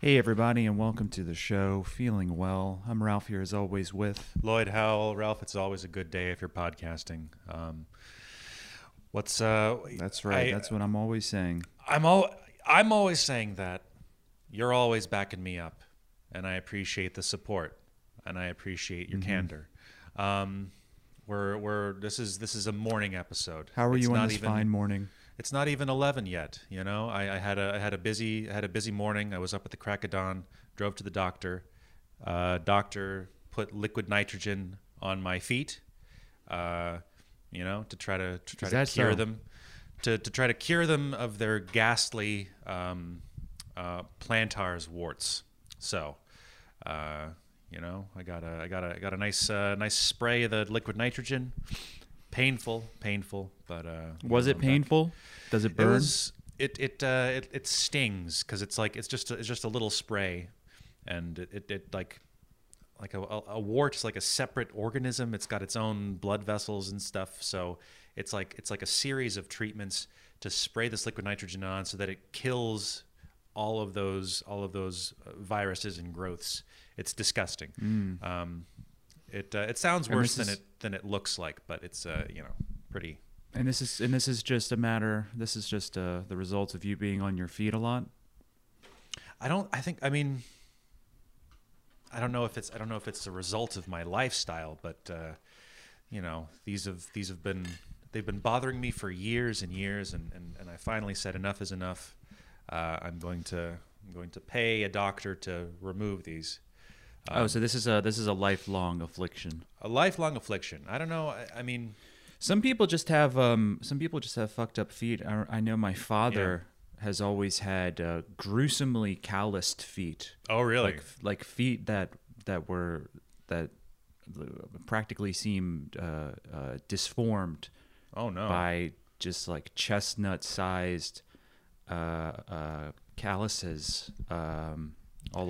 Hey everybody, and welcome to the show, Feeling Well. I'm Ralph here as always with... Lloyd Howell. Ralph, it's always a good day if you're podcasting. That's right, that's what I'm always saying. I'm always saying that. You're always backing me up, and I appreciate the support, and I appreciate your candor. This is a morning episode. How are you on this fine morning? It's not even 11 yet, you know. I had a busy morning. I was up at the crack of dawn. Drove to the doctor. Doctor put liquid nitrogen on my feet, you know, to try to cure them of their ghastly plantar's warts. So, you know, I got a nice spray of the liquid nitrogen. Painful, but was it painful? Does it burn? It stings because it's just a little spray, and it like a wart is like a separate organism. It's got its own blood vessels and stuff. So it's like a series of treatments to spray this liquid nitrogen on so that it kills all of those viruses and growths. It's disgusting. It sounds worse than it looks like, but it's you know, pretty. This is just the results of you being on your feet a lot. I don't know if it's a result of my lifestyle, but you know, they've been bothering me for years and years, and I finally said enough is enough. I'm going to pay a doctor to remove these. So this is a lifelong affliction. A lifelong affliction. I don't know. I mean, some people just have fucked up feet. I know my father has always had gruesomely calloused feet. Oh, really? Like feet that practically seemed disformed. Oh no! By just like chestnut-sized calluses all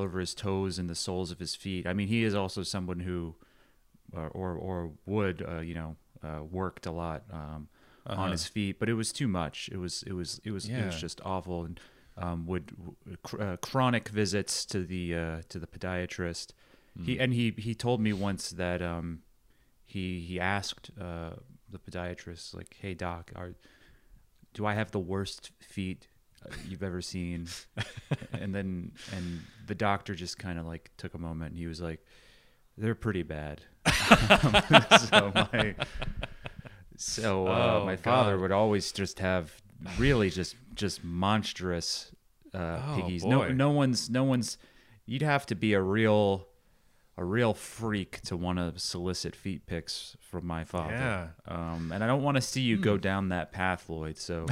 over his toes and the soles of his feet. I mean, he is also someone who, worked a lot on his feet. But it was too much. It was just awful. And would chronic visits to the podiatrist. Mm. He told me once that he asked the podiatrist, like, "Hey doc, do I have the worst feet you've ever seen?" and the doctor just kind of like took a moment, and he was like, "They're pretty bad." My father would always just have really just monstrous piggies. Boy. No one's. You'd have to be a real freak to want to solicit feet pics from my father. Yeah. And I don't want to see you go down that path, Lloyd. So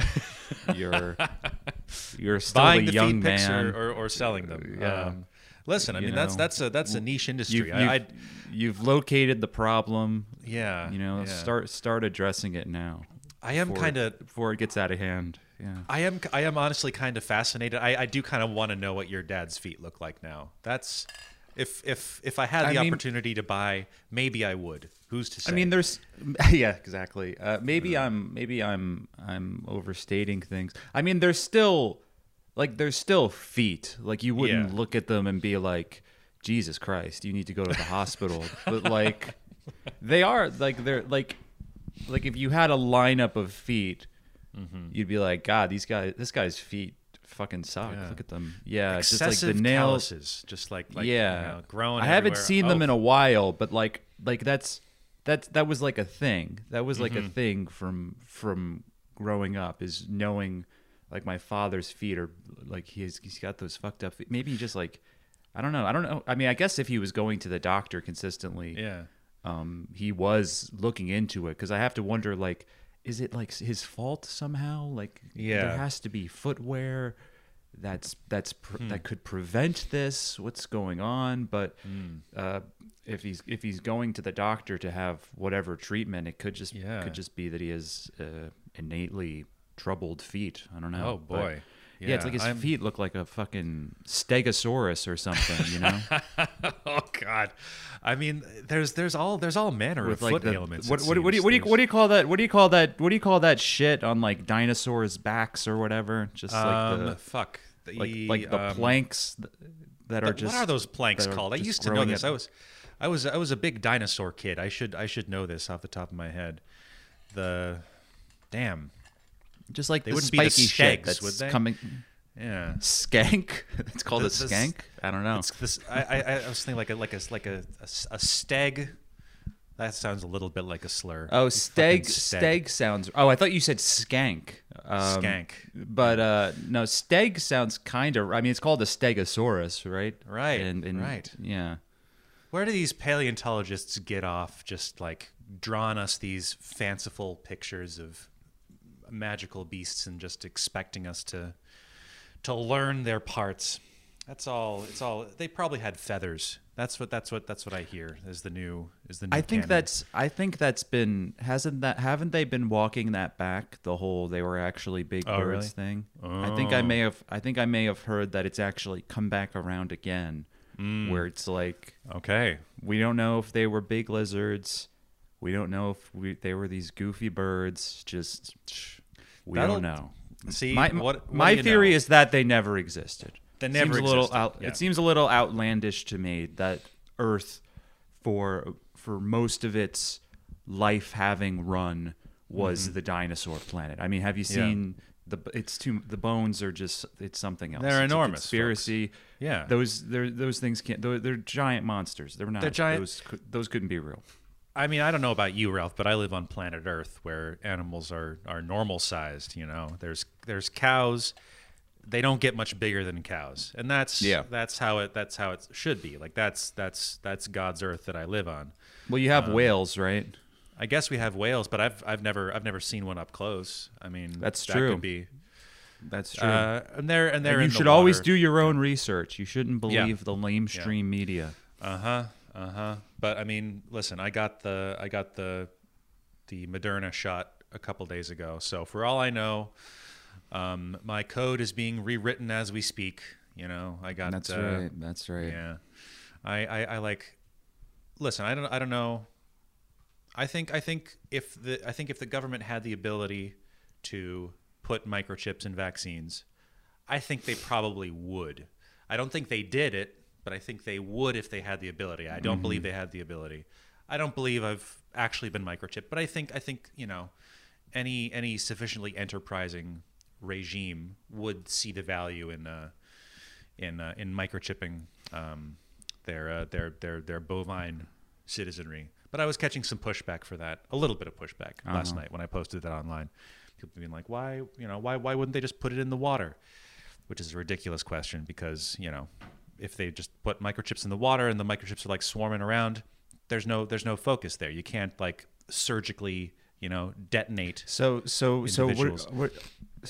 you're still buying a young man, or selling them. Listen, I mean, that's a niche industry. You've located the problem. Yeah. You know, start addressing it now. I am kind of before it gets out of hand. Yeah. I am honestly kind of fascinated. I do kind of want to know what your dad's feet look like now. That's. If I had the opportunity to buy, maybe I would. Who's to say? I mean, exactly. I'm overstating things. I mean, there's still feet. Like, you wouldn't look at them and be like, "Jesus Christ, you need to go to the hospital." But like, they're like if you had a lineup of feet, you'd be like, "God, this guy's feet fucking suck." Yeah. Look at them. Yeah, excessive, just like the nails, calluses, just like you know, growing. I haven't seen them in a while, but like that was like a thing. That was like a thing from growing up, is knowing like my father's feet are like he's got those fucked up feet. Maybe he just like I don't know. I mean, I guess if he was going to the doctor consistently, he was looking into it, because I have to wonder, like, is it like his fault somehow? Like, there has to be footwear that could prevent this. What's going on? But if he's going to the doctor to have whatever treatment, it could just be that he has innately troubled feet. I don't know. Oh boy, but, it's like his feet look like a fucking stegosaurus or something. You know? Oh God, I mean, there's all manner of foot ailments. What do you call that shit on like dinosaurs' backs or whatever? Just like the fuck. like the planks that are just. What are those planks called? I used to know this. I was a big dinosaur kid. I should know this off the top of my head. The damn. Just like they the spiky shit that's coming. Yeah, skank. It's called a skank. I don't know. I was thinking like a stag. That sounds a little bit like a slur. Oh, stag sounds. Oh, I thought you said skank. Skank. But no, stag sounds kind of. I mean, it's called a stegosaurus, right? Right. And right. Yeah. Where do these paleontologists get off just like drawing us these fanciful pictures of magical beasts and just expecting us to learn their parts? That's all. It's all. They probably had feathers. That's what I hear is the new. Haven't they been walking that back? The whole they were actually big birds thing. Oh. I think I may have heard that it's actually come back around again, where it's like, okay, we don't know if they were big lizards, we don't know if they were these goofy birds. Just we don't know. See, my theory is that they never existed. That never seems existed. It seems a little outlandish to me that Earth, for most of its life-having run, was the dinosaur planet. I mean, have you seen the bones are just something else. They're enormous. Conspiracy. Folks. Yeah, those things can't. They're giant monsters. They're not. They're giant. Those couldn't be real. I mean, I don't know about you, Ralph, but I live on planet Earth where animals are normal sized. You know, there's cows. They don't get much bigger than cows, and that's how it should be. Like that's God's Earth that I live on. Well, you have whales, right? I guess we have whales, but I've never seen one up close. I mean, that could be. That's true. And you should always do your own research. You shouldn't believe the lamestream media. But I mean, listen, I got the Moderna shot a couple days ago, so for all I know. My code is being rewritten as we speak. You know, I got that's right. That's right. Yeah, I like. Listen, I don't know. I think if the government had the ability to put microchips in vaccines, I think they probably would. I don't think they did it, but I think they would if they had the ability. I don't believe they had the ability. I don't believe I've actually been microchipped, but I think you know, any sufficiently enterprising regime would see the value in microchipping their bovine citizenry. But I was catching some pushback for that, a little bit of pushback last night when I posted that online. People being like, why wouldn't they just put it in the water? Which is a ridiculous question because, you know, if they just put microchips in the water and the microchips are like swarming around, there's no focus there. You can't like surgically, you know, detonate. So what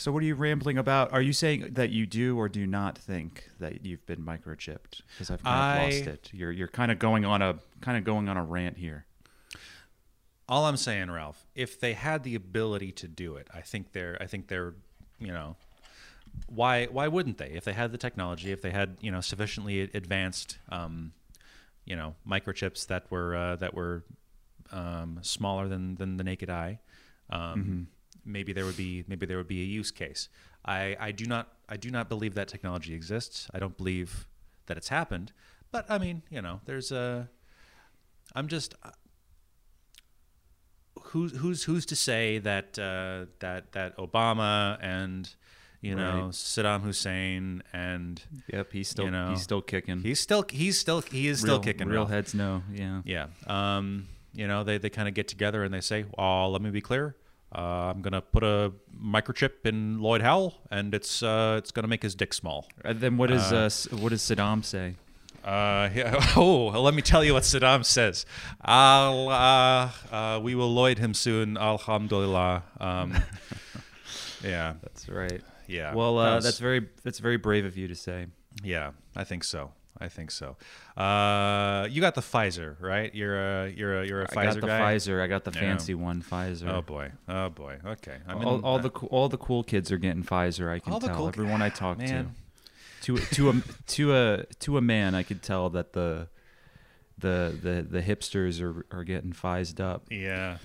are you rambling about? Are you saying that you do or do not think that you've been microchipped? Because I've kind of lost it. You're kind of going on a rant here. All I'm saying, Ralph, if they had the ability to do it, I think they're you know, why wouldn't they? If they had the technology, if they had, you know, sufficiently advanced you know, microchips that were smaller than the naked eye, maybe there would be a use case. I do not believe that technology exists. I don't believe that it's happened. But I mean, you know, who's to say that that Obama and, you know, Saddam Hussein and he's still kicking. Real heads know. Yeah. You know, they kind of get together and they say, "Oh, let me be clear. I'm gonna put a microchip in Lloyd Howell, and it's gonna make his dick small." And then what does Saddam say? Let me tell you what Saddam says. We will Lloyd him soon. Alhamdulillah. Yeah, that's right. Yeah. Well, that's very brave of you to say. Yeah, I think so. I think so. You got the Pfizer, right? You're a Pfizer guy. I got the Pfizer. I got the fancy one, Pfizer. Oh boy. Okay. All the cool kids are getting Pfizer. I can tell. Everyone I talk to a man, I could tell that the hipsters are getting Pfized up. Yeah.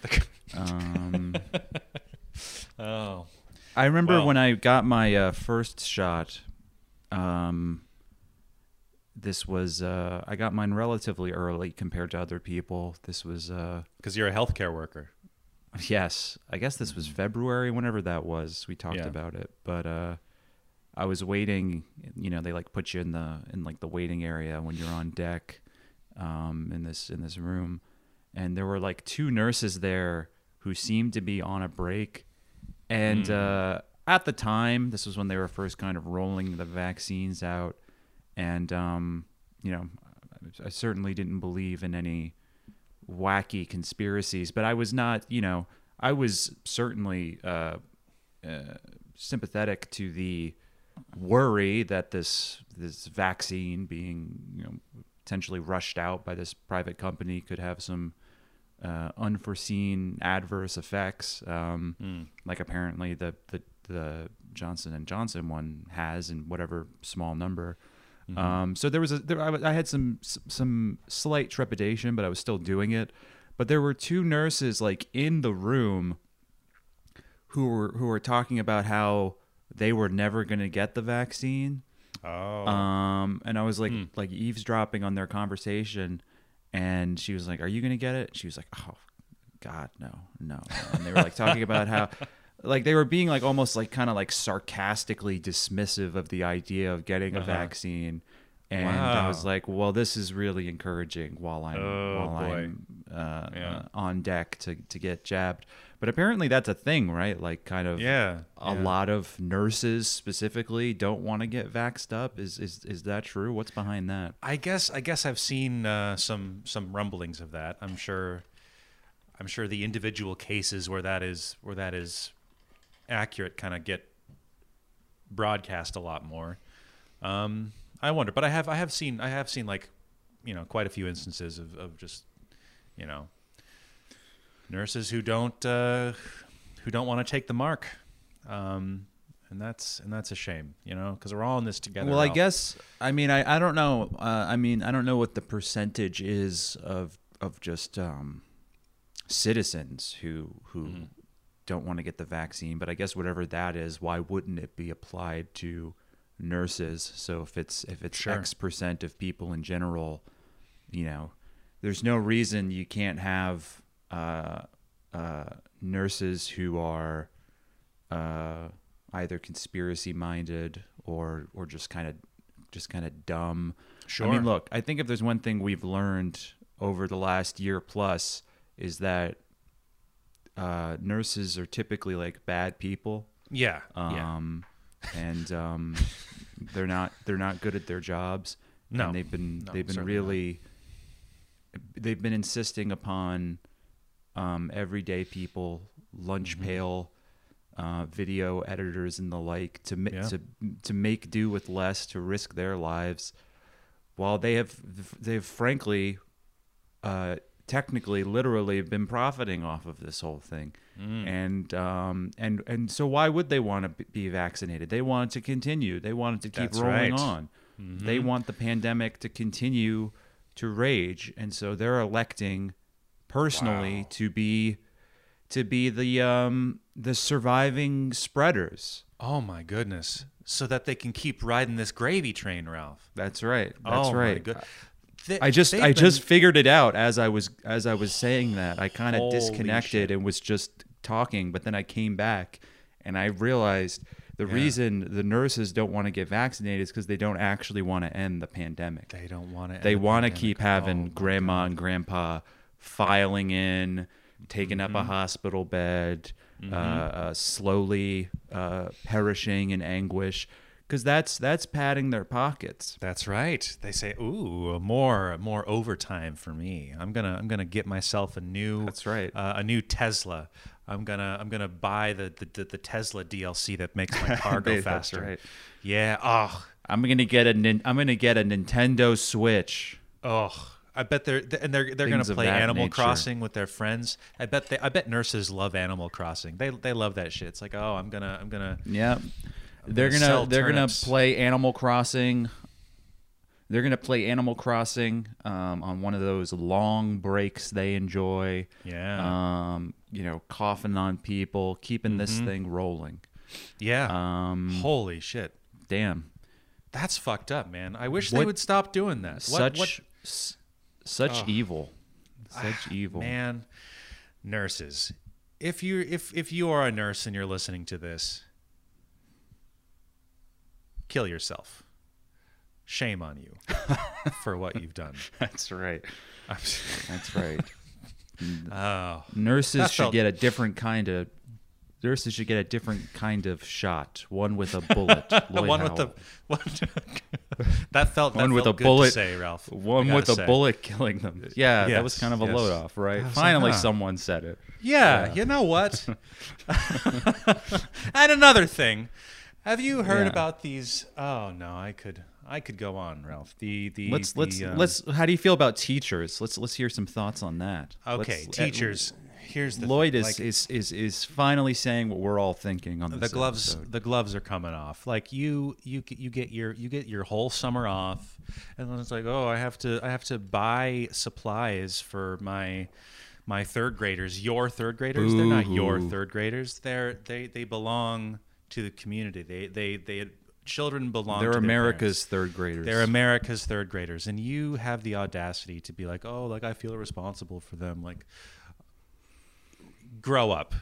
I remember when I got my first shot. This was, I got mine relatively early compared to other people. This was... Because you're a healthcare worker. Yes. I guess this was February, whenever that was. We talked about it. But I was waiting. You know, they like put you in the like the waiting area when you're on deck in this room. And there were like two nurses there who seemed to be on a break. And at the time, this was when they were first kind of rolling the vaccines out. And, you know, I certainly didn't believe in any wacky conspiracies, but I was not, you know, I was certainly sympathetic to the worry that this vaccine being, you know, potentially rushed out by this private company could have some unforeseen adverse effects. Like apparently the Johnson and Johnson one has in whatever small number. So there was I had some slight trepidation, but I was still doing it. But there were two nurses like in the room who were talking about how they were never going to get the vaccine. Oh. And I was like eavesdropping on their conversation, and she was like, "Are you going to get it?" She was like, "Oh God, no." And they were like talking about how like they were being like almost like kind of like sarcastically dismissive of the idea of getting a vaccine, and I was like, "Well, this is really encouraging." While I'm on deck to get jabbed, but apparently that's a thing, right? Like, kind of a lot of nurses specifically don't want to get vaxxed up. Is that true? What's behind that? I guess I've seen some rumblings of that. I'm sure the individual cases where that is accurate kind of get broadcast a lot more. I wonder, but I have seen like, you know, quite a few instances of just, you know, nurses who don't want to take the mark, and that's a shame, you know, because we're all in this together. Well, Ralph. I guess I don't know. I don't know what the percentage is of just citizens who don't want to get the vaccine, but I guess whatever that is, why wouldn't it be applied to nurses? So if it's X percent of people in general, you know, there's no reason you can't have nurses who are either conspiracy minded or just kind of dumb. Sure. I mean, look, I think if there's one thing we've learned over the last year plus is that nurses are typically like bad people. Yeah. And they're not good at their jobs. No, and they've been insisting upon everyday people, lunch pail, video editors and the like to make do with less, to risk their lives, while they've frankly, technically, literally been profiting off of this whole thing. And so why would they want to be vaccinated? They want it to continue. They want it to keep rolling on. Mm-hmm. They want the pandemic to continue to rage. And so they're electing personally to be the surviving spreaders. Oh my goodness. So that they can keep riding this gravy train, Ralph. That's right. That's right. My goodness. I just figured it out as I was saying that. I kind of disconnected and was just talking, but then I came back and I realized the reason the nurses don't want to get vaccinated is because they don't actually want to end the pandemic. They don't want to. They want to keep having grandma and grandpa filing in, taking up a hospital bed, slowly perishing in anguish. Because that's padding their pockets. That's right. They say, "Ooh, more overtime for me. I'm gonna get myself a new a new Tesla. I'm gonna buy the Tesla DLC that makes my car go faster. That's right. Yeah. Oh, I'm gonna get a Nintendo Switch. Oh, I bet they're gonna play Animal Crossing with their friends. I bet nurses love Animal Crossing. They love that shit. It's like, oh, I'm gonna yeah." They're gonna play Animal Crossing. They're gonna play Animal Crossing on one of those long breaks they enjoy. Yeah. You know, coughing on people, keeping this thing rolling. Yeah. Holy shit! Damn. That's fucked up, man. I wish they would stop doing that. Such evil. Man, nurses. If you are a nurse and you're listening to this, kill yourself. Shame on you for what you've done. That's right. That's right. Oh, nurses should get a different kind of shot. One with a bullet. That felt good to say, Ralph. One with a bullet killing them. Yeah, yes, that was kind of a load off, right? Finally, someone said it. Yeah, you know what? And another thing, have you heard about these? Oh no, I could go on, Ralph. Let's. How do you feel about teachers? Let's hear some thoughts on that. Okay, teachers. Here's the Lloyd thing. is finally saying what we're all thinking on this gloves episode. The gloves are coming off. Like you get your whole summer off, and then it's like, oh, I have to buy supplies for my third graders. Your third graders? Ooh. They're not your third graders. They belong to the community. Children belong. They're to America's parents. Third graders. They're America's third graders, and you have the audacity to be like, oh, like I feel responsible for them, like. Grow up.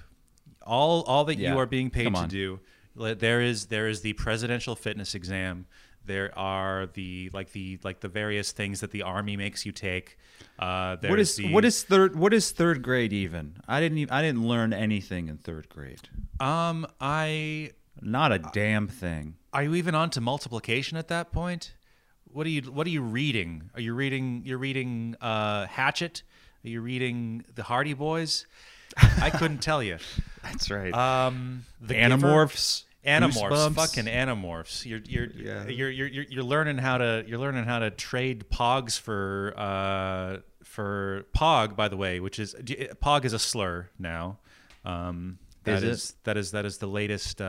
All that you are being paid to do. There is the presidential fitness exam. There are the various things that the Army makes you take. What is third grade even? I didn't learn anything in third grade. Not a damn thing. Are you even on to multiplication at that point? What are you reading? Are you reading? You're reading Hatchet. Are you reading the Hardy Boys? I couldn't tell you. That's right. The Animorphs, fucking Animorphs. You're learning how to trade pogs for pog. By the way, which is pog is a slur now. That is the latest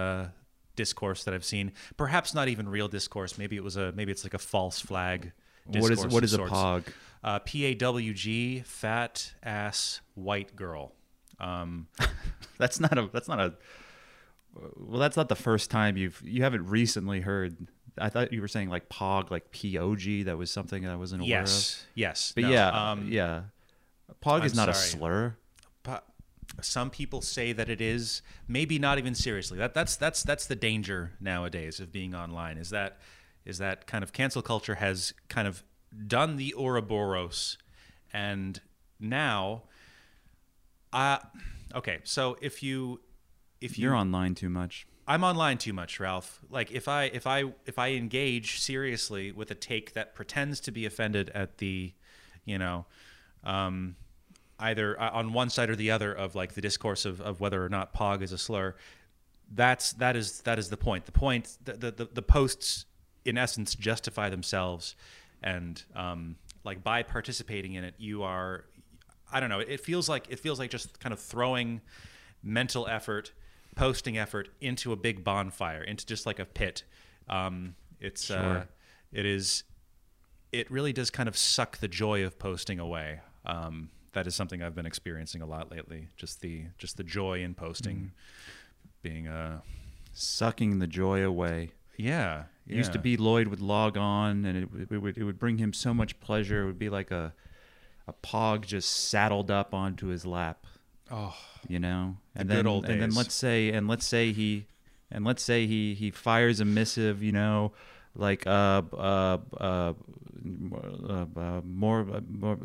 discourse that I've seen. Perhaps not even real discourse. Maybe it's like a false flag. Discourse what is a pog? PAWG, fat ass white girl. That's not the first time you haven't recently heard. I thought you were saying like pog, like POG. That was something I wasn't aware of. Yes. But no, yeah. Pog is not a slur. Some people say that it is, maybe not even seriously. That's the danger nowadays of being online is that kind of cancel culture has kind of done the Ouroboros, and now okay. So if you're online too much, I'm online too much, Ralph. Like if I engage seriously with a take that pretends to be offended at the, either on one side or the other of like the discourse of whether or not pog is a slur, that is the point. The posts in essence justify themselves, and like by participating in it, you are. I don't know. It feels like just kind of throwing mental effort, posting effort into a big bonfire, into just like a pit. It really does kind of suck the joy of posting away. That is something I've been experiencing a lot lately. Just the joy in posting, being sucking the joy away. Yeah. It used to be Lloyd would log on, and it would bring him so much pleasure. It would be like a pog just saddled up onto his lap. Oh, and then, good old days. And then let's say he fires a missive, like,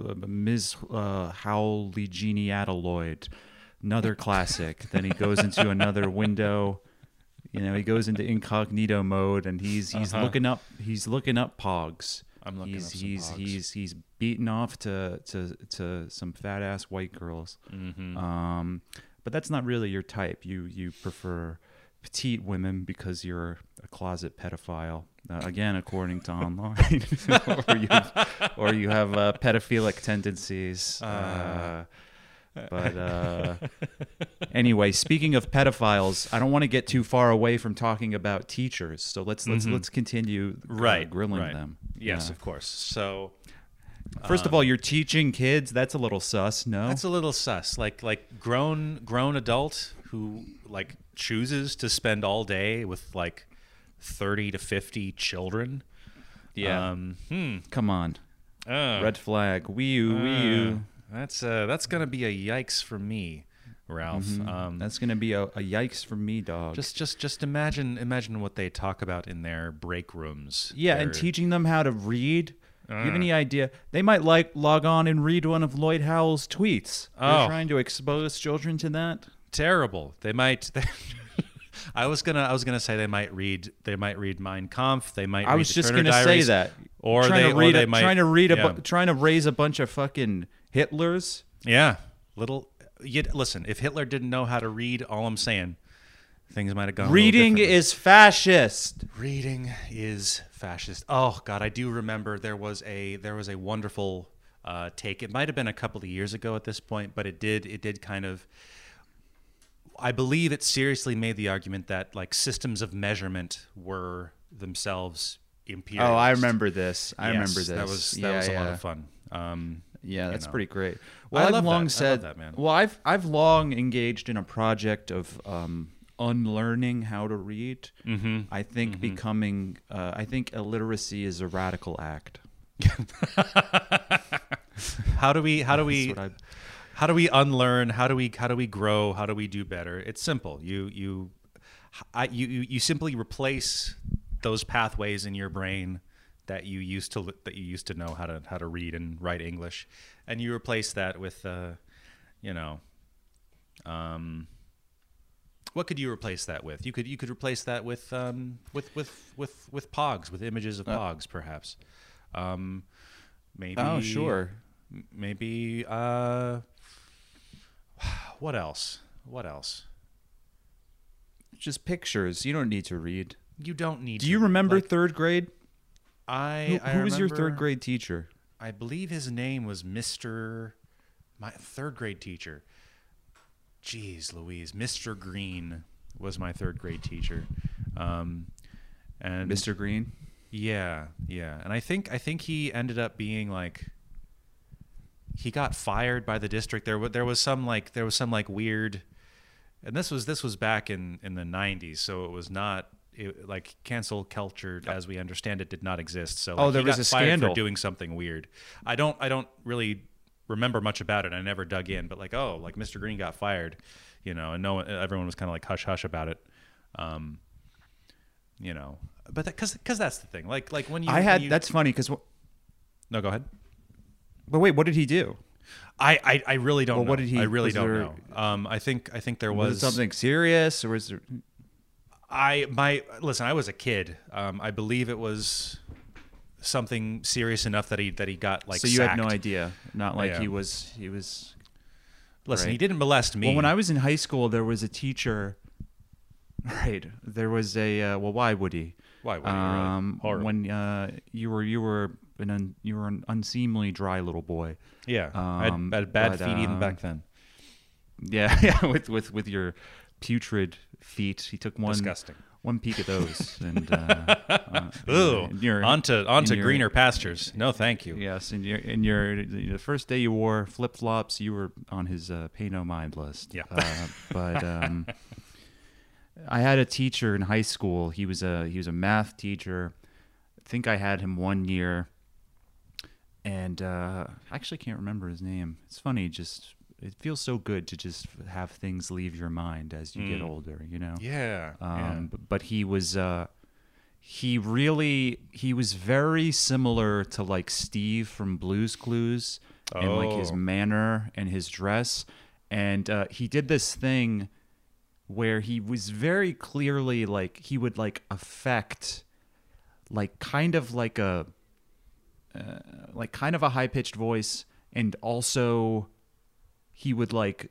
Ms. Howell Geniata Lloyd, another classic. Then he goes into another window, he goes into incognito mode, and he's looking up pogs. He's beaten off to some fat ass white girls, but that's not really your type. You prefer petite women because you're a closet pedophile. Again, according to online, or you have pedophilic tendencies. But anyway, speaking of pedophiles, I don't want to get too far away from talking about teachers. So let's continue grilling them. Yes, of course. So first of all, you're teaching kids. That's a little sus. No, that's a little sus. Like grown adult who like chooses to spend all day with like 30 to 50 children. Yeah. Come on. Red flag. Wee-oo. That's going to be a yikes for me, Ralph. Mm-hmm. That's going to be a yikes for me, dog. Just imagine what they talk about in their break rooms. Yeah, and teaching them how to read. Do you have any idea? They might log on and read one of Lloyd Howell's tweets. Oh. You're trying to expose children to that? Terrible. They might... I was gonna say they might read Mein Kampf. They might. I read was the just Turner gonna Diaries, say that. Or trying they to read. Or they a, might, trying to read. Yeah. Trying to raise a bunch of fucking Hitlers. Yeah. Little. Listen. If Hitler didn't know how to read, all I'm saying, things might have gone. Reading is fascist. Reading is fascist. Oh God, I do remember there was a wonderful take. It might have been a couple of years ago at this point, but it did kind of. I believe it seriously made the argument that like systems of measurement were themselves imperialist. Oh, I remember this. I remember this. That was a lot of fun. That's pretty great. Well, I've long engaged in a project of unlearning how to read. Mm-hmm. I think illiteracy is a radical act. How do we unlearn? How do we grow? How do we do better? It's simple. You simply replace those pathways in your brain that you used to know how to read and write English, and you replace that with what could you replace that with? You could replace that with pogs, with images of pogs, perhaps. Maybe. Oh, sure. Maybe. What else? Just pictures. You don't need to read. You don't need to. Do you remember third grade? Who was your third grade teacher? I believe his name was Mr. My third grade teacher. Jeez Louise. Mr. Green was my third grade teacher. And Mr. Green? Yeah, yeah. And I think he ended up being like he got fired by the district. There was some weird, and this was back in the 90s, so it was not like cancel culture as we understand it did not exist. So like, there was a scandal for doing something weird. I don't really remember much about it. I never dug in, but like Mr. Green got fired, and everyone was kind of like hush hush about it, But because that's the thing. Like when you that's funny because no, go ahead. But wait, what did he do? I really don't know. What did he? I really don't know. I think there was something serious, or was there? Listen, I was a kid. I believe it was something serious enough that he got like. So you sacked. Have no idea. Not like he was. Listen, right? He didn't molest me. Well, when I was in high school, there was a teacher. Right. There was a why would he? Why would he? Horrible. When you were an unseemly dry little boy. Yeah, I had bad feet even back then. Yeah, with your putrid feet. He took one peek at those, and ooh, onto greener pastures. No, thank you. Yes, and the first day you wore flip flops, you were on his pay no mind list. Yeah, but I had a teacher in high school. He was a math teacher. I think I had him one year. And I actually can't remember his name. It's funny, just it feels so good to just have things leave your mind as you get older, Yeah. But he was, he was very similar to like Steve from Blues Clues and like his manner and his dress. And he did this thing where he was very clearly like he would like affect like kind of like a. Like kind of a high-pitched voice, and also he would like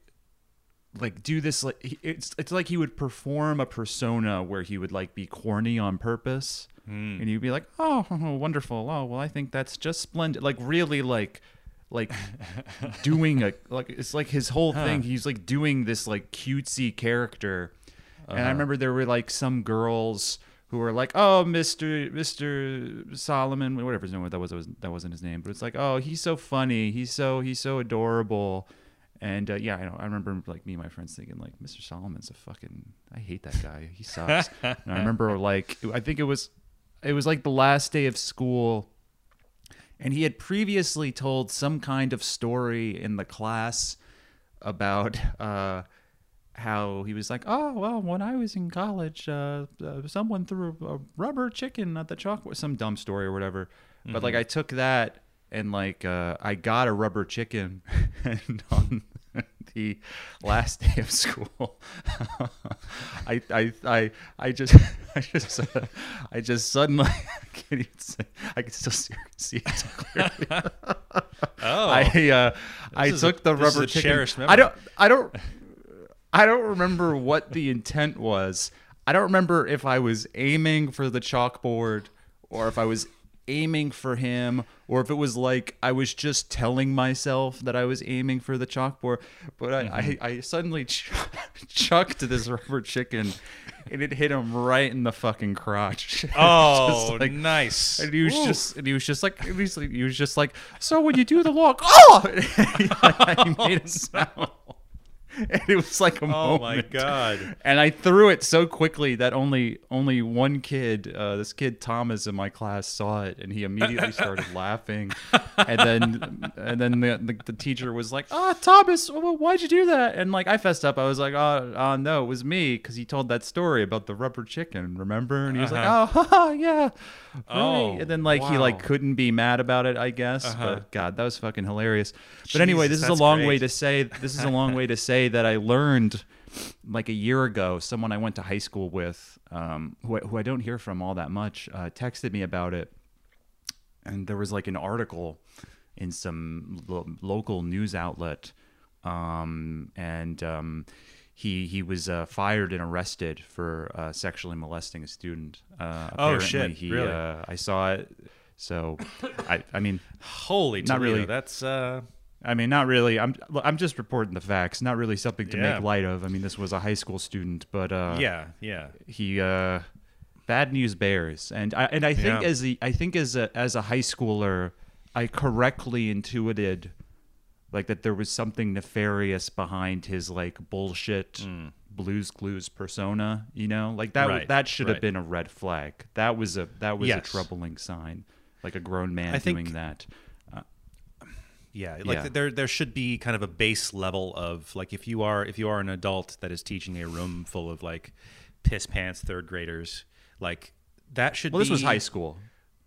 do this like it's like he would perform a persona where he would like be corny on purpose, and he'd be like, "Oh, wonderful! Oh, well, I think that's just splendid." Like really, like doing a like it's like his whole thing. He's like doing this like cutesy character, and I remember there were like some girls. Who are like, oh, Mr. Solomon, whatever his name was, that wasn't his name, but it's like, oh, he's so funny, he's so adorable, And yeah, I know. I remember like me and my friends thinking like, Mr. Solomon's a fucking, I hate that guy. He sucks. And I remember like, I think it was like the last day of school, and he had previously told some kind of story in the class about how he was like, oh, well, when I was in college, someone threw a rubber chicken at the chalkboard, some dumb story or whatever. Mm-hmm. But like I took that and like I got a rubber chicken and on the last day of school, I just suddenly I can still see it so clearly. Oh, I took the rubber chicken. I don't remember what the intent was. I don't remember if I was aiming for the chalkboard or if I was aiming for him, or if it was like I was just telling myself that I was aiming for the chalkboard. But I suddenly chucked this rubber chicken, and it hit him right in the fucking crotch. Oh, like, nice! And he was Ooh. Just, and he was just like, so when you do the walk, oh! He made a sound. And it was like a moment. Oh my god! And I threw it so quickly that only one kid, this kid Thomas in my class, saw it, and he immediately started laughing. And then the teacher was like, "Ah, oh, Thomas, why'd you do that?" And like I fessed up. I was like, "Oh, no, it was me," because he told that story about the rubber chicken. Remember? And he was like, "Oh, yeah, right." Oh, and then like wow. He like couldn't be mad about it, I guess. But God, that was fucking hilarious. Jeez, but anyway, this is a long way to say. That I learned like a year ago, someone I went to high school with, who I don't hear from all that much, texted me about it. And there was like an article in some local news outlet. He was fired and arrested for sexually molesting a student. Apparently really? I saw it. So I mean, holy Toledo, not really. That's I mean, not really. I'm just reporting the facts. Not really something to make light of. I mean, this was a high school student, but he bad news bears, and I think as a high schooler, I correctly intuited like that there was something nefarious behind his like bullshit Blues Clues persona. You know, like that that should have been a red flag. That was a troubling sign, like a grown man doing that. Yeah, like there should be kind of a base level of like if you are an adult that is teaching a room full of like piss pants third graders, like that should. Well, this was high school.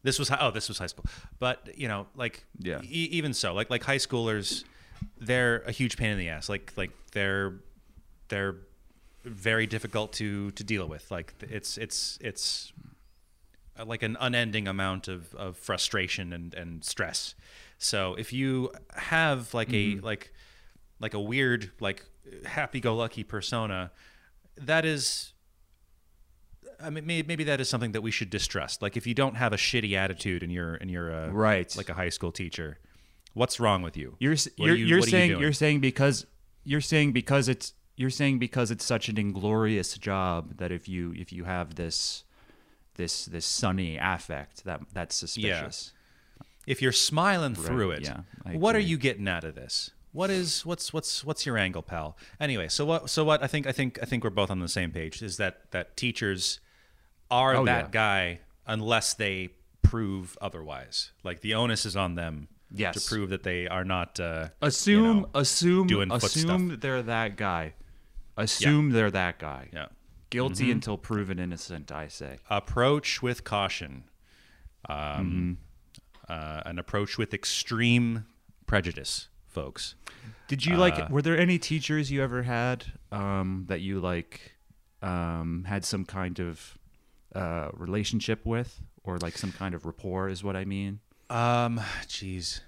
This was high school. But you know, like even so, like high schoolers, they're a huge pain in the ass. Like they're very difficult to deal with. Like it's like an unending amount of frustration and stress. So if you have like a like a weird like happy-go-lucky persona, that is, I mean, maybe that is something that we should distrust. Like if you don't have a shitty attitude and you're like a high school teacher, what's wrong with you? You're saying because it's such an inglorious job that if you have this sunny affect that's suspicious. Yeah. If you're smiling through it, what are you getting out of this? What's your angle, pal? Anyway, so what? I think we're both on the same page. Is that teachers are guy unless they prove otherwise? Like the onus is on them to prove that they are not. Assume they're that guy. They're that guy. Yeah. Guilty until proven innocent, I say. Approach with caution. An approach with extreme prejudice, folks. Did you were there any teachers you ever had that you had some kind of relationship with, or like some kind of rapport is what I mean? Geez.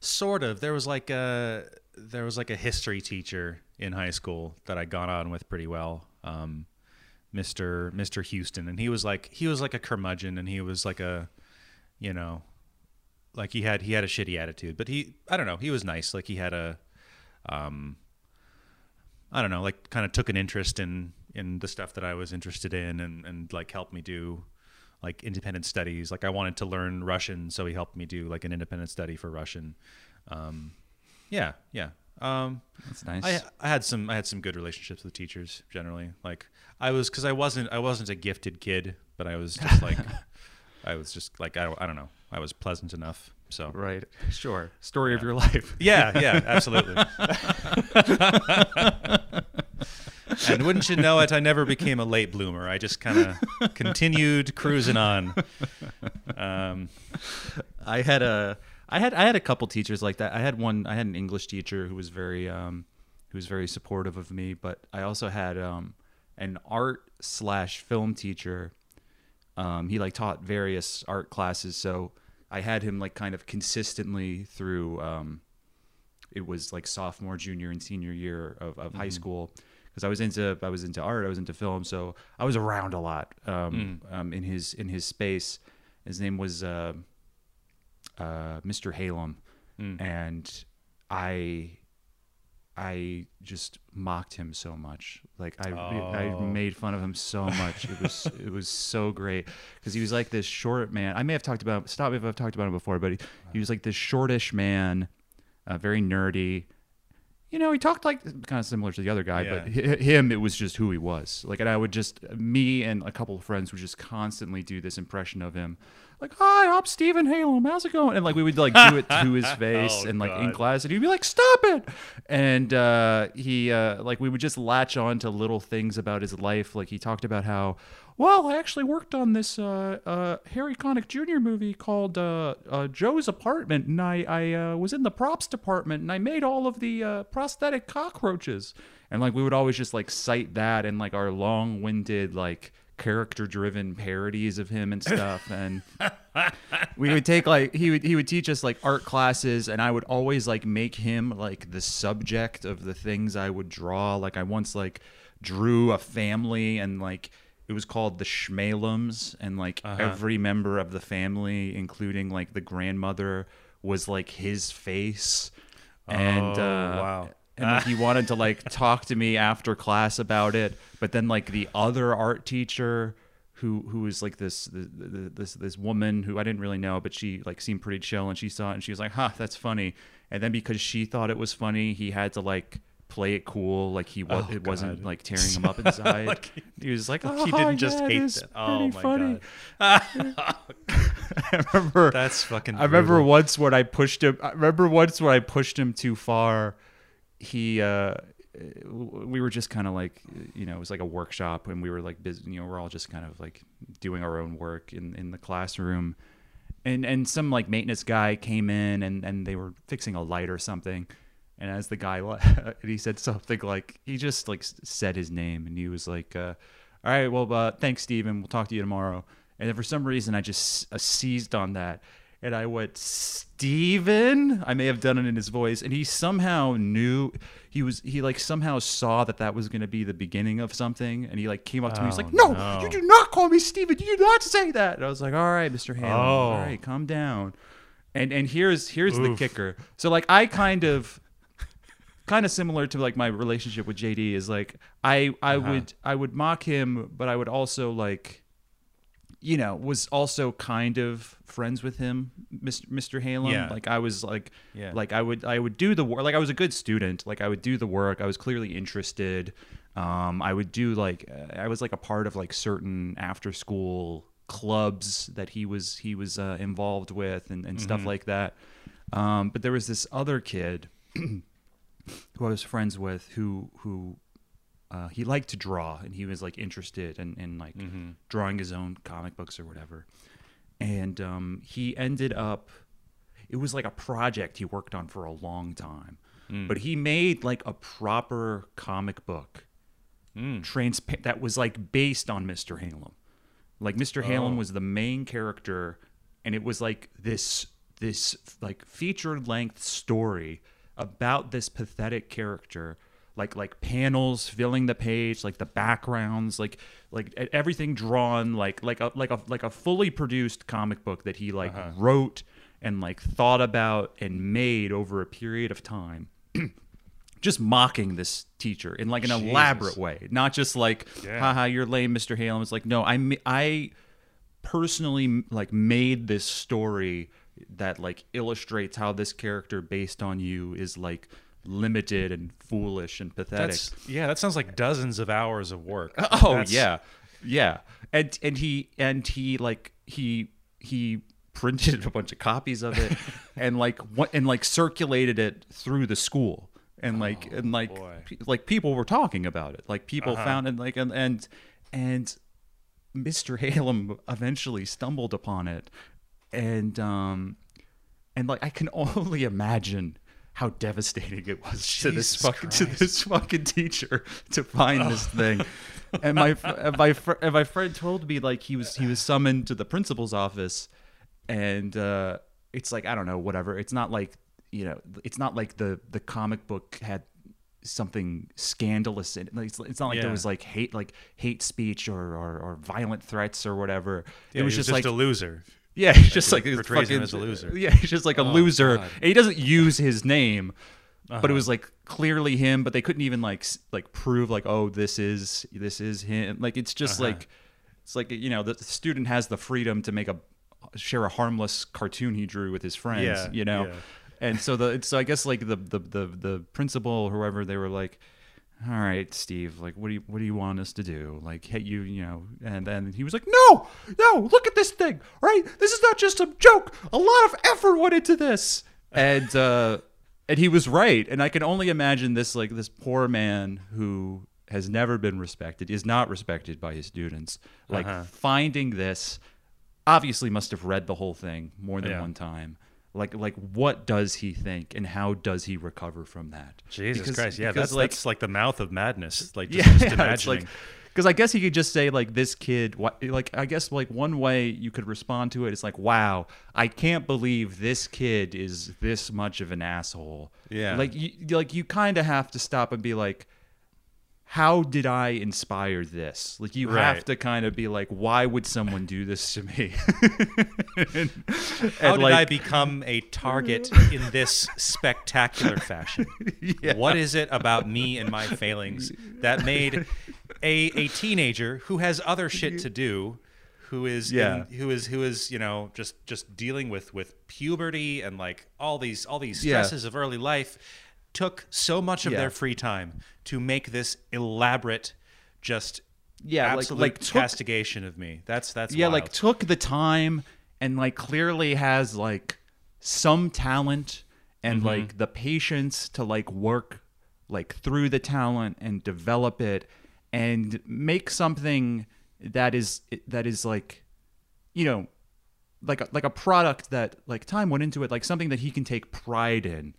Sort of. There was like a history teacher in high school that I got on with pretty well. Mr. Houston, and he was like a curmudgeon, and he was like a, you know, like he had a shitty attitude, but I don't know, he was nice. Like he had a, I don't know, like kind of took an interest in the stuff that I was interested in and like helped me do like independent studies. Like I wanted to learn Russian, so he helped me do like an independent study for Russian. That's nice. I had some good relationships with teachers generally. Like I wasn't a gifted kid, but I was just like I don't know. I was pleasant enough. So right, sure. Story of your life. Yeah, absolutely. And wouldn't you know it, I never became a late bloomer. I just kind of continued cruising on. I had a couple teachers like that. I had an English teacher who was very supportive of me, but I also had an art/film teacher. He like taught various art classes, so I had him like kind of consistently through it was like sophomore, junior, and senior year of high school. Because I was into art, I was into film, so I was around a lot in his space. His name was Mr. Halem, and I just mocked him so much. Like I made fun of him so much. It was so great because he was like this short man. I may have talked about stop me if I've talked about him before, but he was like this shortish man, very nerdy. You know, he talked like kind of similar to the other guy, but him, it was just who he was. Like, and me and a couple of friends would just constantly do this impression of him. Like, hi, I'm Stephen Halem. How's it going? And like, we would like do it to his face and like God. In class, and he'd be like, stop it. And we would just latch on to little things about his life. Like he talked about how, well, I actually worked on this Harry Connick Jr. movie called Joe's Apartment, and I was in the props department, and I made all of the prosthetic cockroaches. And like we would always just like cite that and like our long-winded like character-driven parodies of him and stuff. And we would take like he would teach us like art classes, and I would always like make him like the subject of the things I would draw. Like I once like drew a family and like. It was called the Schmalums, and like every member of the family, including like the grandmother, was like his face. And wow. And like, he wanted to like talk to me after class about it, but then like the other art teacher, who was like this woman who I didn't really know, but she like seemed pretty chill, and she saw it and she was like, "Ha, that's funny." And then because she thought it was funny, he had to like. Play it cool, like he was. It wasn't God. Like tearing him up inside. Like he was like, oh, he didn't just hate that. Oh my funny. God! I remember that's fucking. Brutal. I remember once when I pushed him too far. He, we were just kind of like, you know, it was like a workshop, and we were like busy. You know, we're all just kind of like doing our own work in the classroom, and some like maintenance guy came in, and they were fixing a light or something. And as the guy left, he said something like, he just like said his name, and he was like, all right, well, thanks, Steven. We'll talk to you tomorrow. And then for some reason, I just seized on that. And I went, Steven? I may have done it in his voice. And he somehow knew, he somehow saw that was going to be the beginning of something. And he like came up to me. He's like, no, you do not call me Steven. You do not say that. And I was like, all right, Mr. Halem. All right, calm down. And here's the kicker. So like I kind of similar to like my relationship with JD is like I would mock him, but I would also like, you know, was also kind of friends with him, Mr. Halem. Yeah. Like I was like, yeah. Like I would do the work. Like I was a good student. Like I would do the work. I was clearly interested. I would do like I was like a part of like certain after school clubs that he was involved with and stuff like that. But there was this other kid. Who I was friends with, who he liked to draw, and he was like interested in like drawing his own comic books or whatever. And he ended up, it was like a project he worked on for a long time, but he made like a proper comic book that was like based on Mr. Halem. Like Mr. Halem was the main character, and it was like this like feature length story about this pathetic character, like panels filling the page, like the backgrounds, like everything drawn, like a fully produced comic book that he like wrote and like thought about and made over a period of time. Just mocking this teacher in like an elaborate way, not just like, haha, you're lame, Mr. Halem. It's like, no, I personally like made this story that like illustrates how this character based on you is like limited and foolish and pathetic. That sounds like dozens of hours of work. And he printed a bunch of copies of it and circulated it through the school. And people were talking about it. Like people found it. And Mr. Halem eventually stumbled upon it. And I can only imagine how devastating it was to this fucking teacher to find this thing. And my friend told me he was summoned to the principal's office, and it's like, I don't know, whatever. It's not like, you know, it's not like the comic book had something scandalous in it. It's not like there was hate speech or violent threats or whatever. Yeah, it was just a loser. Yeah, he's just like portrays him as a loser. Yeah, he's just like a loser. God. And he doesn't use his name, but it was like clearly him. But they couldn't even like prove this is him. Like it's just the student has the freedom to share a harmless cartoon he drew with his friends. Yeah, you know, and so I guess like the principal or whoever, they were like, all right, Steve, like, what do you want us to do? Like, hit you, you know? And then he was like, no, look at this thing, right? This is not just a joke. A lot of effort went into this. And he was right. And I can only imagine this poor man who has never been respected, is not respected by his students, finding this, obviously must have read the whole thing more than one time. Like, what does he think, and how does he recover from that? Jesus Christ! Yeah, that's the mouth of madness. Like, just imagining. Because I guess he could just say, like, this kid. I guess like one way you could respond to it is like, wow, I can't believe this kid is this much of an asshole. Yeah. Like you kind of have to stop and be like, how did I inspire this? Like, you have to kind of be like, why would someone do this to me? How did I become a target in this spectacular fashion? Yeah. What is it about me and my failings that made a teenager who has other shit to do, who is dealing with puberty and like all these stresses of early life, took so much of their free time to make this elaborate, absolute castigation of me. That's wild. Took the time and clearly has some talent and the patience to work through the talent and develop it and make something that is a product that time went into it, something that he can take pride in.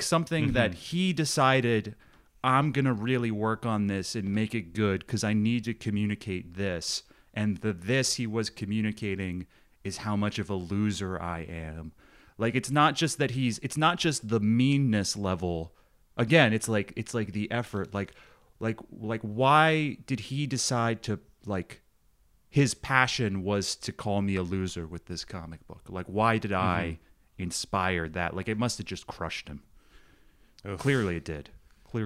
Something that he decided, I'm going to really work on this and make it good because I need to communicate this. And this he was communicating is how much of a loser I am. It's not just the meanness level. Again, it's the effort. Why did he decide to his passion was to call me a loser with this comic book? Why did I inspired that? It must have just crushed him. Oof. Clearly it did. I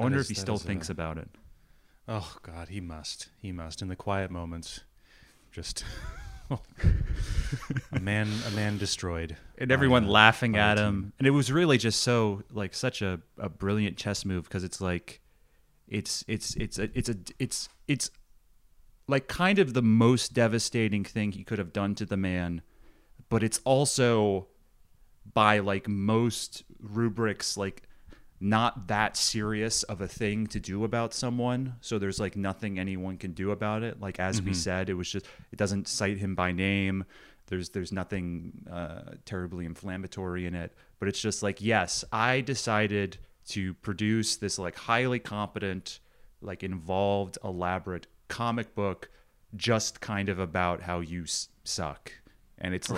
wonder if he still thinks about it. Oh God, he must in the quiet moments, just a man destroyed, and everyone laughing at him. And it was really just so such a brilliant chess move, because it's kind of the most devastating thing he could have done to the man. But it's also, by most rubrics, not that serious of a thing to do about someone. So there's nothing anyone can do about it. As we said, it was just, it doesn't cite him by name. There's nothing terribly inflammatory in it. But it's just yes, I decided to produce this highly competent, involved, elaborate comic book, just kind of about how you suck. And it's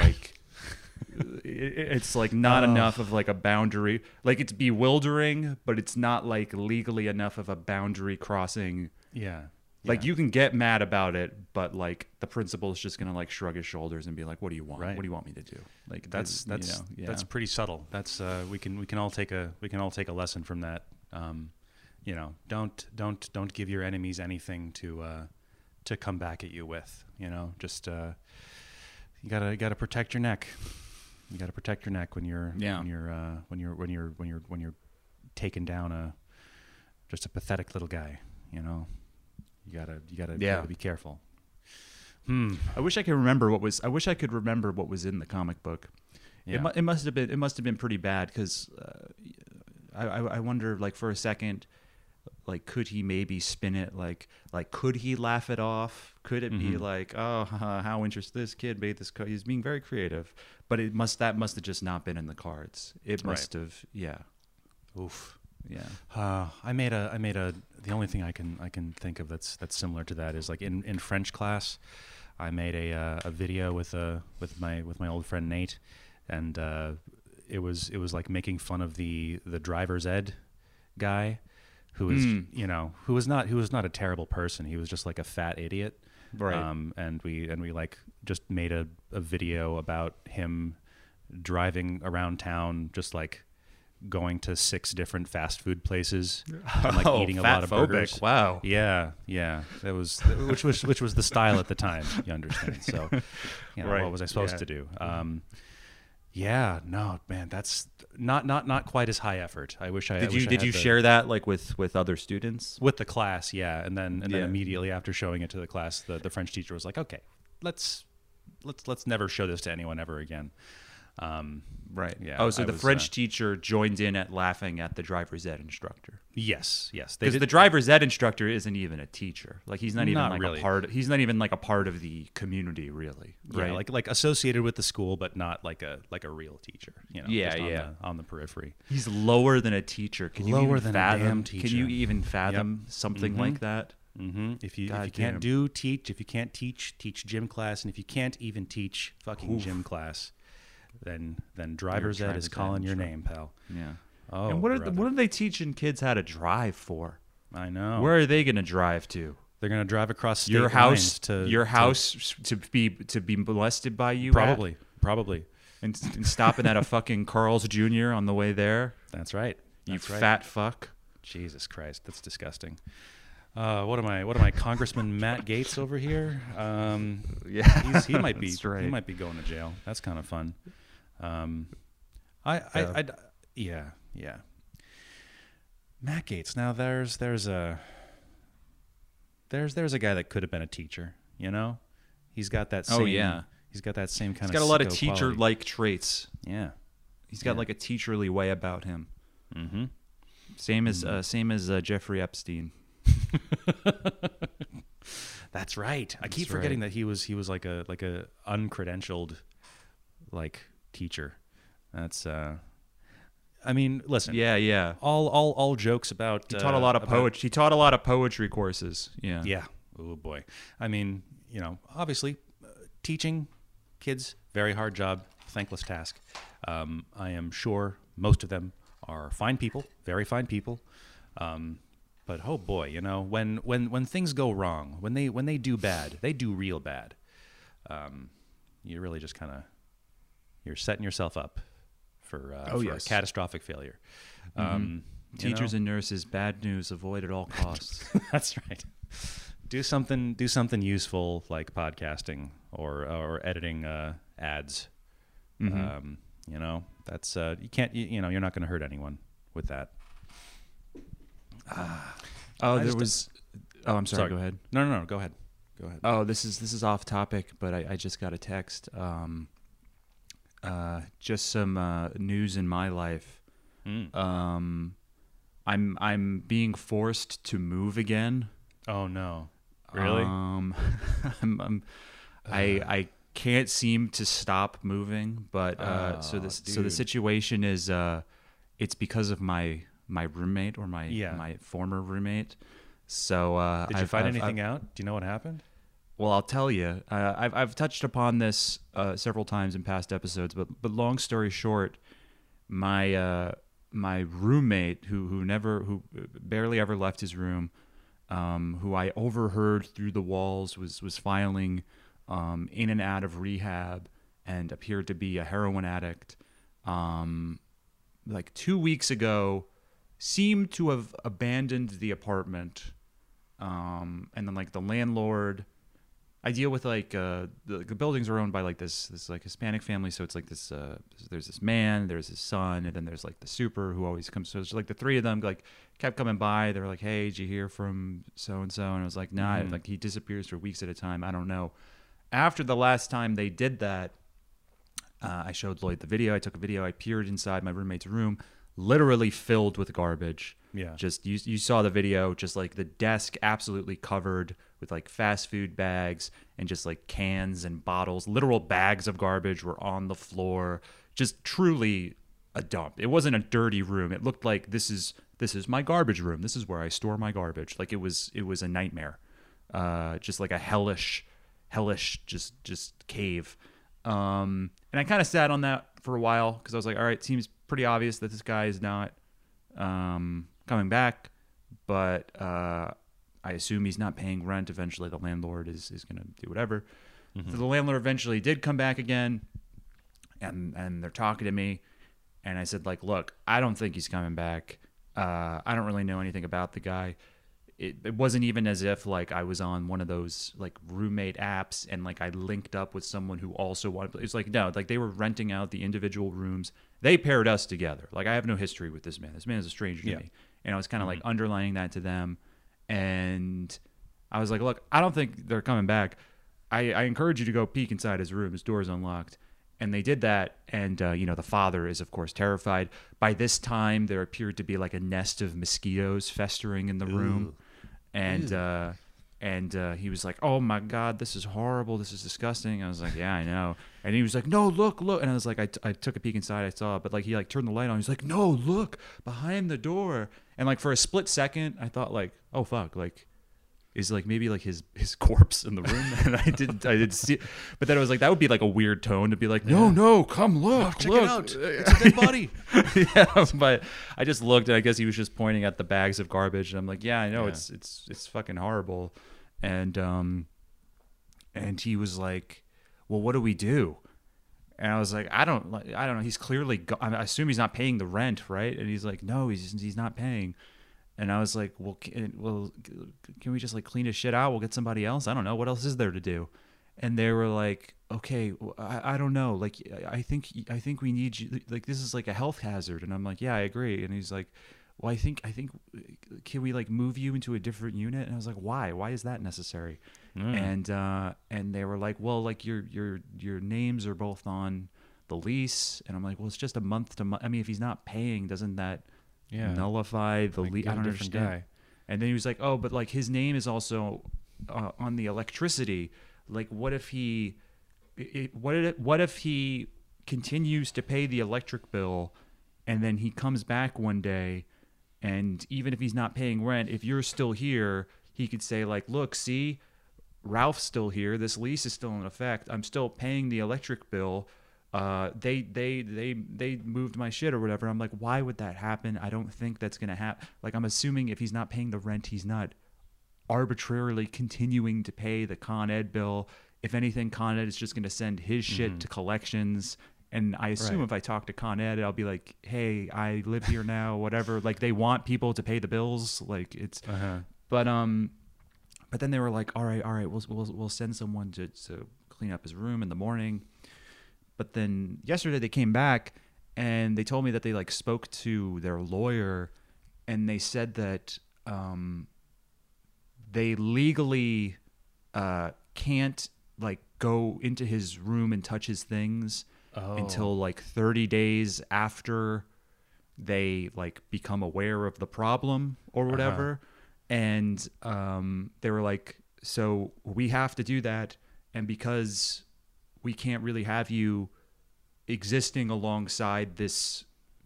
not enough of a boundary. It's bewildering, but it's not legally enough of a boundary crossing. Yeah. You can get mad about it, but the principal is just going to shrug his shoulders and be like, what do you want? Right. What do you want me to do? That's pretty subtle. That's we can all take a lesson from that. Don't give your enemies anything to come back at you with, you know, just, you gotta protect your neck. You got to protect your neck when you're when you're taking down just a pathetic little guy. You know, you gotta be careful. I wish I could remember what was. I wish I could remember what was in the comic book. Yeah. It must have been. It must have been pretty bad because I wonder, like, for a second, like, could he maybe spin it? Like could he laugh it off? Could it be like, oh, how interesting, this kid made this. He's being very creative. But it must. That must have just not been in the cards. It must have. Yeah. Oof. Yeah. I made a. The only thing I can think of that's similar to that is, like, in French class, I made a video with my old friend Nate, and it was like making fun of the driver's ed guy, who is who was not a terrible person. He was just like a fat idiot. Right. And we like just made a video about him driving around town, just like going to 6 different fast food places, and like eating a lot of burgers. Wow. Yeah. That was which was the style at the time. You understand? So, you know, what was I supposed to do? Yeah. No, man, that's not quite as high effort. I wish I did you share that, like, with other students, with the class? Yeah, and then immediately after showing it to the class, the French teacher was like, "Okay, let's never show this to anyone ever again." Right. Yeah. Oh, so the French teacher joined in at laughing at the driver's ed instructor. Yes. Because the driver's ed instructor isn't even a teacher. Like, he's not even like a part of the community, really. Right. Yeah, like associated with the school, but not like a real teacher. You know. Yeah. On the periphery. He's lower than a teacher. Can you even fathom something like that? Mm-hmm. If you can't teach gym class, and if you can't even teach fucking gym class, then driver's ed is calling your name, pal. Yeah. Oh. And what are they teaching kids how to drive for? I know. Where are they going to drive to? They're going to drive across state lines to your house to be molested by you. Probably. And stopping at a fucking Carl's Jr. on the way there. That's right. You fat fuck. Jesus Christ, that's disgusting. What am I, Congressman Matt Gaetz over here? He might be going to jail. That's kind of fun. Yeah. Matt Gaetz. Now there's a guy that could have been a teacher. You know, he's got that. He's got that same kind of. He's got a lot of teacher-like traits. Yeah. He's got like a teacherly way about him. Mm-hmm. Same as Jeffrey Epstein. That's right. I keep forgetting that he was like a uncredentialed, like, teacher. That's I mean, listen. Yeah. All jokes about he taught a lot of poetry. He taught a lot of poetry courses. Yeah. Oh boy. I mean, you know, obviously, teaching kids, very hard job, thankless task. I am sure most of them are fine people, very fine people. But oh boy, you know, when things go wrong, when they do bad, they do real bad. You really just kind of, you're setting yourself up for a catastrophic failure. Teachers and nurses, bad news, avoid at all costs. That's right. Do something useful, like podcasting or editing ads. You know, that's you can't. You know, you're not going to hurt anyone with that. I'm sorry. Go ahead. No. Go ahead. Oh, this is off topic, but I just got a text. Just some news in my life. I'm being forced to move again. Oh no! Really? I can't seem to stop moving, but so the situation is it's because of my roommate or my former roommate. So did you find anything out? Do you know what happened? Well, I'll tell you. I've touched upon this several times in past episodes, but long story short, my roommate who barely ever left his room, who I overheard through the walls was filing in and out of rehab and appeared to be a heroin addict. Like 2 weeks ago, seemed to have abandoned the apartment, and then like the landlord I deal with like the buildings are owned by like this like Hispanic family, so it's like this there's this man, there's his son, and then there's like the super who always comes. So it's like the three of them like kept coming by. They're like, "Hey, did you hear from so and so?" And I was like, "Nah." Mm-hmm. Like he disappears for weeks at a time. I don't know. After the last time they did that, I showed Lloyd the video. I took a video. I peered inside my roommate's room, literally filled with garbage. Yeah. Just you saw the video, just like the desk absolutely covered with like fast food bags and just like cans and bottles. Literal bags of garbage were on the floor. Just truly a dump. It wasn't a dirty room. It looked like this is my garbage room. This is where I store my garbage. Like it was a nightmare. Just like a hellish just cave. And I kind of sat on that for a while because I was like, all right, seems pretty obvious that this guy is not coming back, but I assume he's not paying rent. Eventually the landlord is gonna do whatever. Mm-hmm. So the landlord eventually did come back again, and they're talking to me, and I said, like, look, I don't think he's coming back. I don't really know anything about the guy. It wasn't even as if like I was on one of those like roommate apps and like I linked up with someone who also wanted. It's like, no, like they were renting out the individual rooms. They paired us together. Like I have no history with this man. This man is a stranger to me. And I was kind of like underlining that to them. And I was like, look, I don't think they're coming back. I encourage you to go peek inside his room. His door is unlocked. And they did that, and the father is, of course, terrified. By this time, there appeared to be like a nest of mosquitoes festering in the room. And he was like, "Oh my God, this is horrible. This is disgusting." I was like, "Yeah, I know." And he was like, "No, look." And I was like, I took a peek inside. I saw it, but like he like turned the light on. He's like, "No, look behind the door." And like for a split second, I thought like, "Oh fuck, like is like maybe like his corpse in the room." And I didn't see it. But then I was like, that would be like a weird tone to be like, "No, come look, check it out. It's a dead body." Yeah, but I just looked, and I guess he was just pointing at the bags of garbage, and I'm like, "Yeah, I know, it's fucking horrible." And he was like, "Well, what do we do?" And I was like, "I don't know. He's clearly, I assume he's not paying the rent, right?" And he's like, "No, he's not paying." And I was like, well, can we just like clean his shit out? We'll get somebody else. I don't know. What else is there to do? And they were like, okay, I don't know. Like, I think we need you. Like, this is like a health hazard. And I'm like, yeah, I agree. And he's like, well, I think, can we like move you into a different unit? And I was like, why? Why is that necessary? Mm. And they were like, well, like your names are both on the lease. And I'm like, well, it's just a month to month. I mean, if he's not paying, doesn't that nullify the lease? I don't understand. Guy. And then he was like, oh, but like his name is also on the electricity. Like, what if he continues to pay the electric bill, and then he comes back one day, and even if he's not paying rent, if you're still here, he could say like, look, see, Ralph's still here. This lease is still in effect. I'm still paying the electric bill. They moved my shit or whatever. I'm like, why would that happen? I don't think that's going to happen. Like, I'm assuming if he's not paying the rent, he's not arbitrarily continuing to pay the Con Ed bill. If anything, Con Ed is just going to send his shit to collections. And I assume if I talk to Con Ed, I'll be like, hey, I live here now, whatever. Like, they want people to pay the bills. Like, it's, but then they were like, all right, we'll send someone to clean up his room in the morning. But then yesterday they came back and they told me that they like spoke to their lawyer, and they said that they legally can't like go into his room and touch his things until like 30 days after they like become aware of the problem or whatever. And they were like, so we have to do that. And because we can't really have you existing alongside this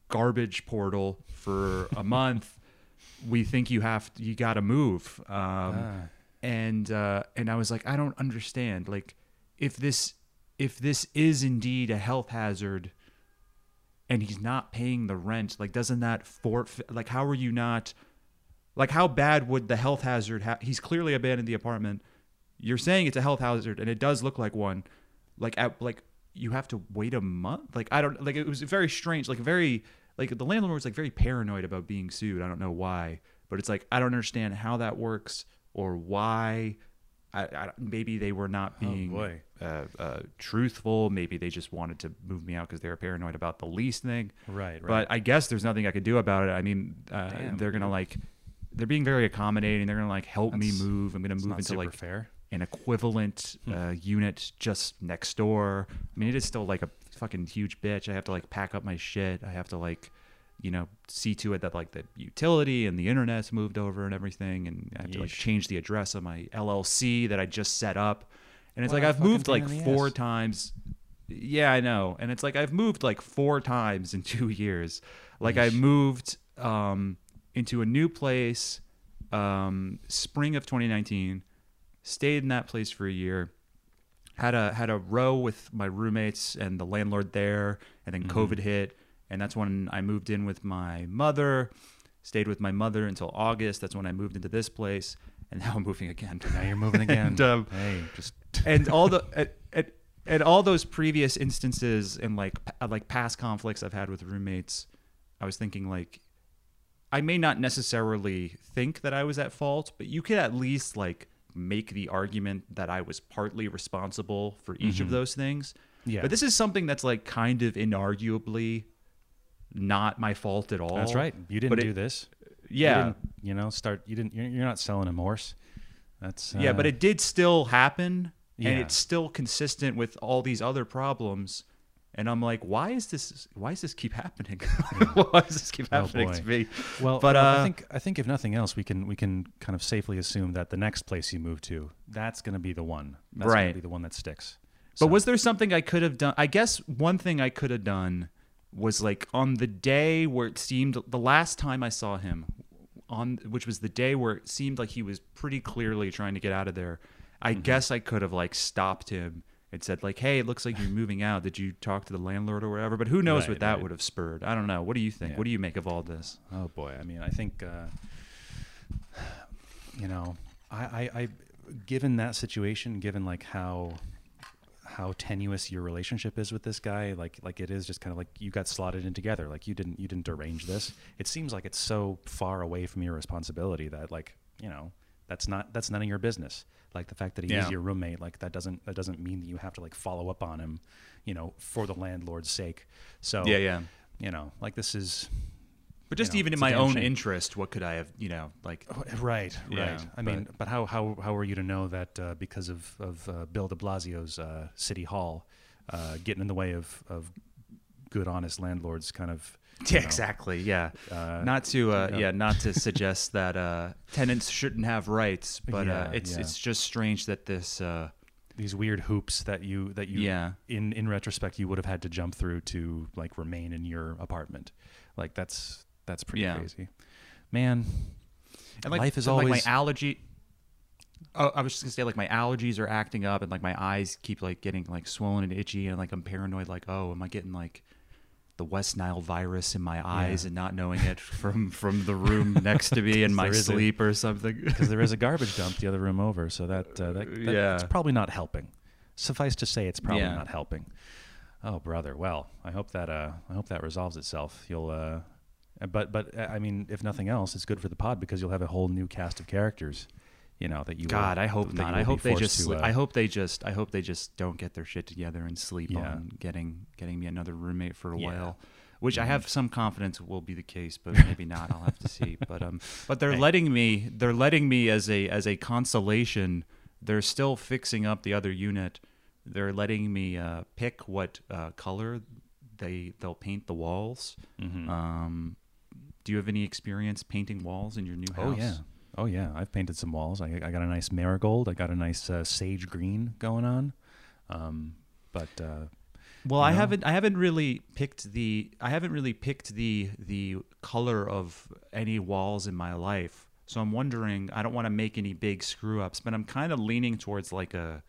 garbage portal for a month, we think you got to move. And I was like, I don't understand. Like, if this is indeed a health hazard and he's not paying the rent, like, doesn't that forfeit? Like, how are you not, like, how bad would the health hazard he's clearly abandoned the apartment. You're saying it's a health hazard, and it does look like one. Like you have to wait a month. Like, I don't, like, it was very strange. Like, very, like, the landlord was like very paranoid about being sued. I don't know why, but it's like, I don't understand how that works or why. Maybe they were not being truthful. Maybe they just wanted to move me out because they were paranoid about the lease thing. Right, right. But I guess there's nothing I could do about it. I mean, they're going to like, they're being very accommodating. They're going to like help me move. I'm going to move into like an equivalent unit just next door. I mean, it is still like a fucking huge bitch. I have to like pack up my shit. I have to like, you know, see to it that like the utility and the internet's moved over and everything, and I have to like change the address of my LLC that I just set up, and it's like I've moved like four times. Yeah, I know, and it's like I've moved like four times in 2 years. Like I moved into a new place spring of 2019, stayed in that place for a year, had a row with my roommates and the landlord there, and then COVID hit. And that's when I moved in with my mother, stayed with my mother until August. That's when I moved into this place, and now I'm moving again. Now you're moving again. And, and all the and all those previous instances and like past conflicts I've had with roommates, I was thinking like, I may not necessarily think that I was at fault, but you could at least like make the argument that I was partly responsible for each of those things. Yeah. But this is something that's like kind of inarguably not my fault at all. That's right. You didn't do this. Yeah. You're not selling him horse. That's yeah, but it did still happen, and it's still consistent with all these other problems. And I'm like, why is this keep happening? Why does this keep happening to me? Well, but I think if nothing else, we can kind of safely assume that the next place you move to, that's going to be the one. That's right. Going to be the one that sticks. But was there something I could have done? I guess one thing I could have done was like on the day where it seemed the last time I saw him, which was the day where it seemed like he was pretty clearly trying to get out of there. I guess I could have like stopped him and said like, "Hey, it looks like you're moving out. Did you talk to the landlord or whatever?" But who knows what that would have spurred? I don't know. What do you think? Yeah. What do you make of all this? Oh boy. I mean, I think I given that situation, given like how tenuous your relationship is with this guy, like it is just kind of like you got slotted in together, like you didn't arrange this. It seems like it's so far away from your responsibility that like, you know, that's none of your business. Like the fact that he is your roommate, like that doesn't mean that you have to like follow up on him, you know, for the landlord's sake. So you know, like this is. But just even in my own interest, what could I have, you know, like... Right. I mean, but how are you to know that because of Bill de Blasio's City Hall getting in the way of good, honest landlords kind of... Yeah, exactly, yeah. Not to suggest that tenants shouldn't have rights, but it's just strange that this... These weird hoops that you in retrospect, you would have had to jump through to like remain in your apartment. Like that's pretty crazy, man. And like, life is always like my allergy. Oh, I was just gonna say like my allergies are acting up, and like my eyes keep like getting like swollen and itchy, and like I'm paranoid. Like, oh, am I getting like the West Nile virus in my eyes and not knowing it from the room next to me in my sleep or something? Because there is a garbage dump the other room over, so that's probably not helping. Suffice to say, it's probably not helping. Oh, brother. Well, I hope that resolves itself. You'll, but I mean, if nothing else, it's good for the pod because you'll have a whole new cast of characters, you know, that you. God, I hope not. I hope they just. I hope they just don't get their shit together and sleep on getting me another roommate for a while, which I have some confidence will be the case, but maybe not. I'll have to see. But they're letting me as a consolation. They're still fixing up the other unit. They're letting me pick what color they'll paint the walls. Mm-hmm. Do you have any experience painting walls in your new house? Oh yeah, I've painted some walls. I got a nice marigold. I got a nice sage green going on. I haven't really picked the color of any walls in my life. So I'm wondering. I don't want to make any big screw ups, but I'm kind of leaning towards like a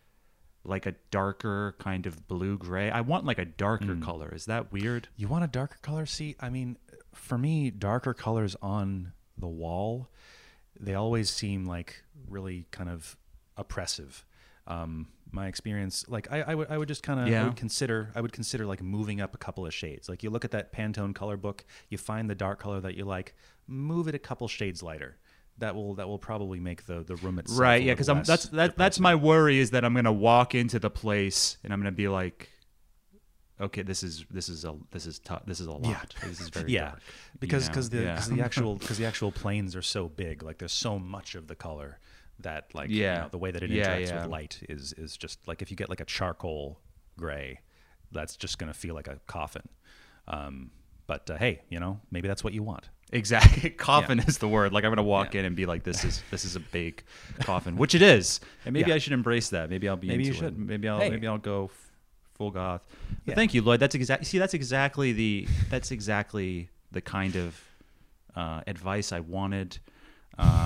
darker kind of blue gray. I want like a darker color. Is that weird? You want a darker color? See, I mean, for me, darker colors on the wall, they always seem like really kind of oppressive. My experience, like I would just kind of I would consider like moving up a couple of shades. Like you look at that Pantone color book, you find the dark color that you like, move it a couple shades lighter. that will probably make the room itself right. Yeah, because that's my worry is that I'm gonna walk into the place and I'm gonna be like, okay, this is a lot. Yeah. This is very dark, because the actual planes are so big. Like there's so much of the color that the way that it interacts with light is just like if you get like a charcoal gray, that's just gonna feel like a coffin. But hey, maybe that's what you want. Exactly. Coffin is the word. Like I'm going to walk in and be like, this is a big coffin, which it is. And maybe I should embrace that. Maybe I'll be maybe into you should. It. Maybe I'll go full goth. But thank you, Lloyd. That's exactly the kind of advice I wanted.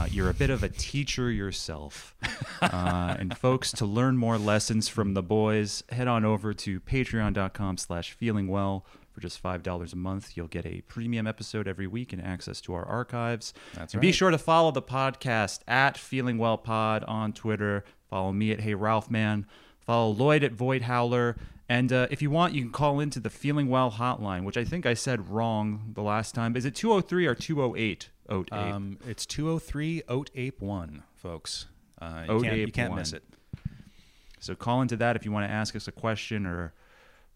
You're a bit of a teacher yourself. And folks, to learn more lessons from the boys, head on over to patreon.com/feelingwell. For just $5 a month, you'll get a premium episode every week and access to our archives. That's right. Be sure to follow the podcast at FeelingWellPod on Twitter. Follow me at Hey Ralph Man. Follow Lloyd at Void Howler. And if you want, you can call into the Feeling Well hotline, which I think I said wrong the last time. Is it 203 or 208? It's 203-881, folks. You can't miss it. So call into that if you want to ask us a question or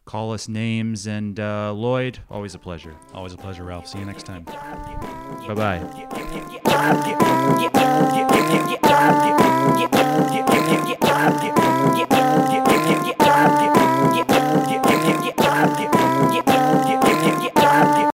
call us names. And Lloyd, always a pleasure. Always a pleasure, Ralph. See you next time. Bye-bye.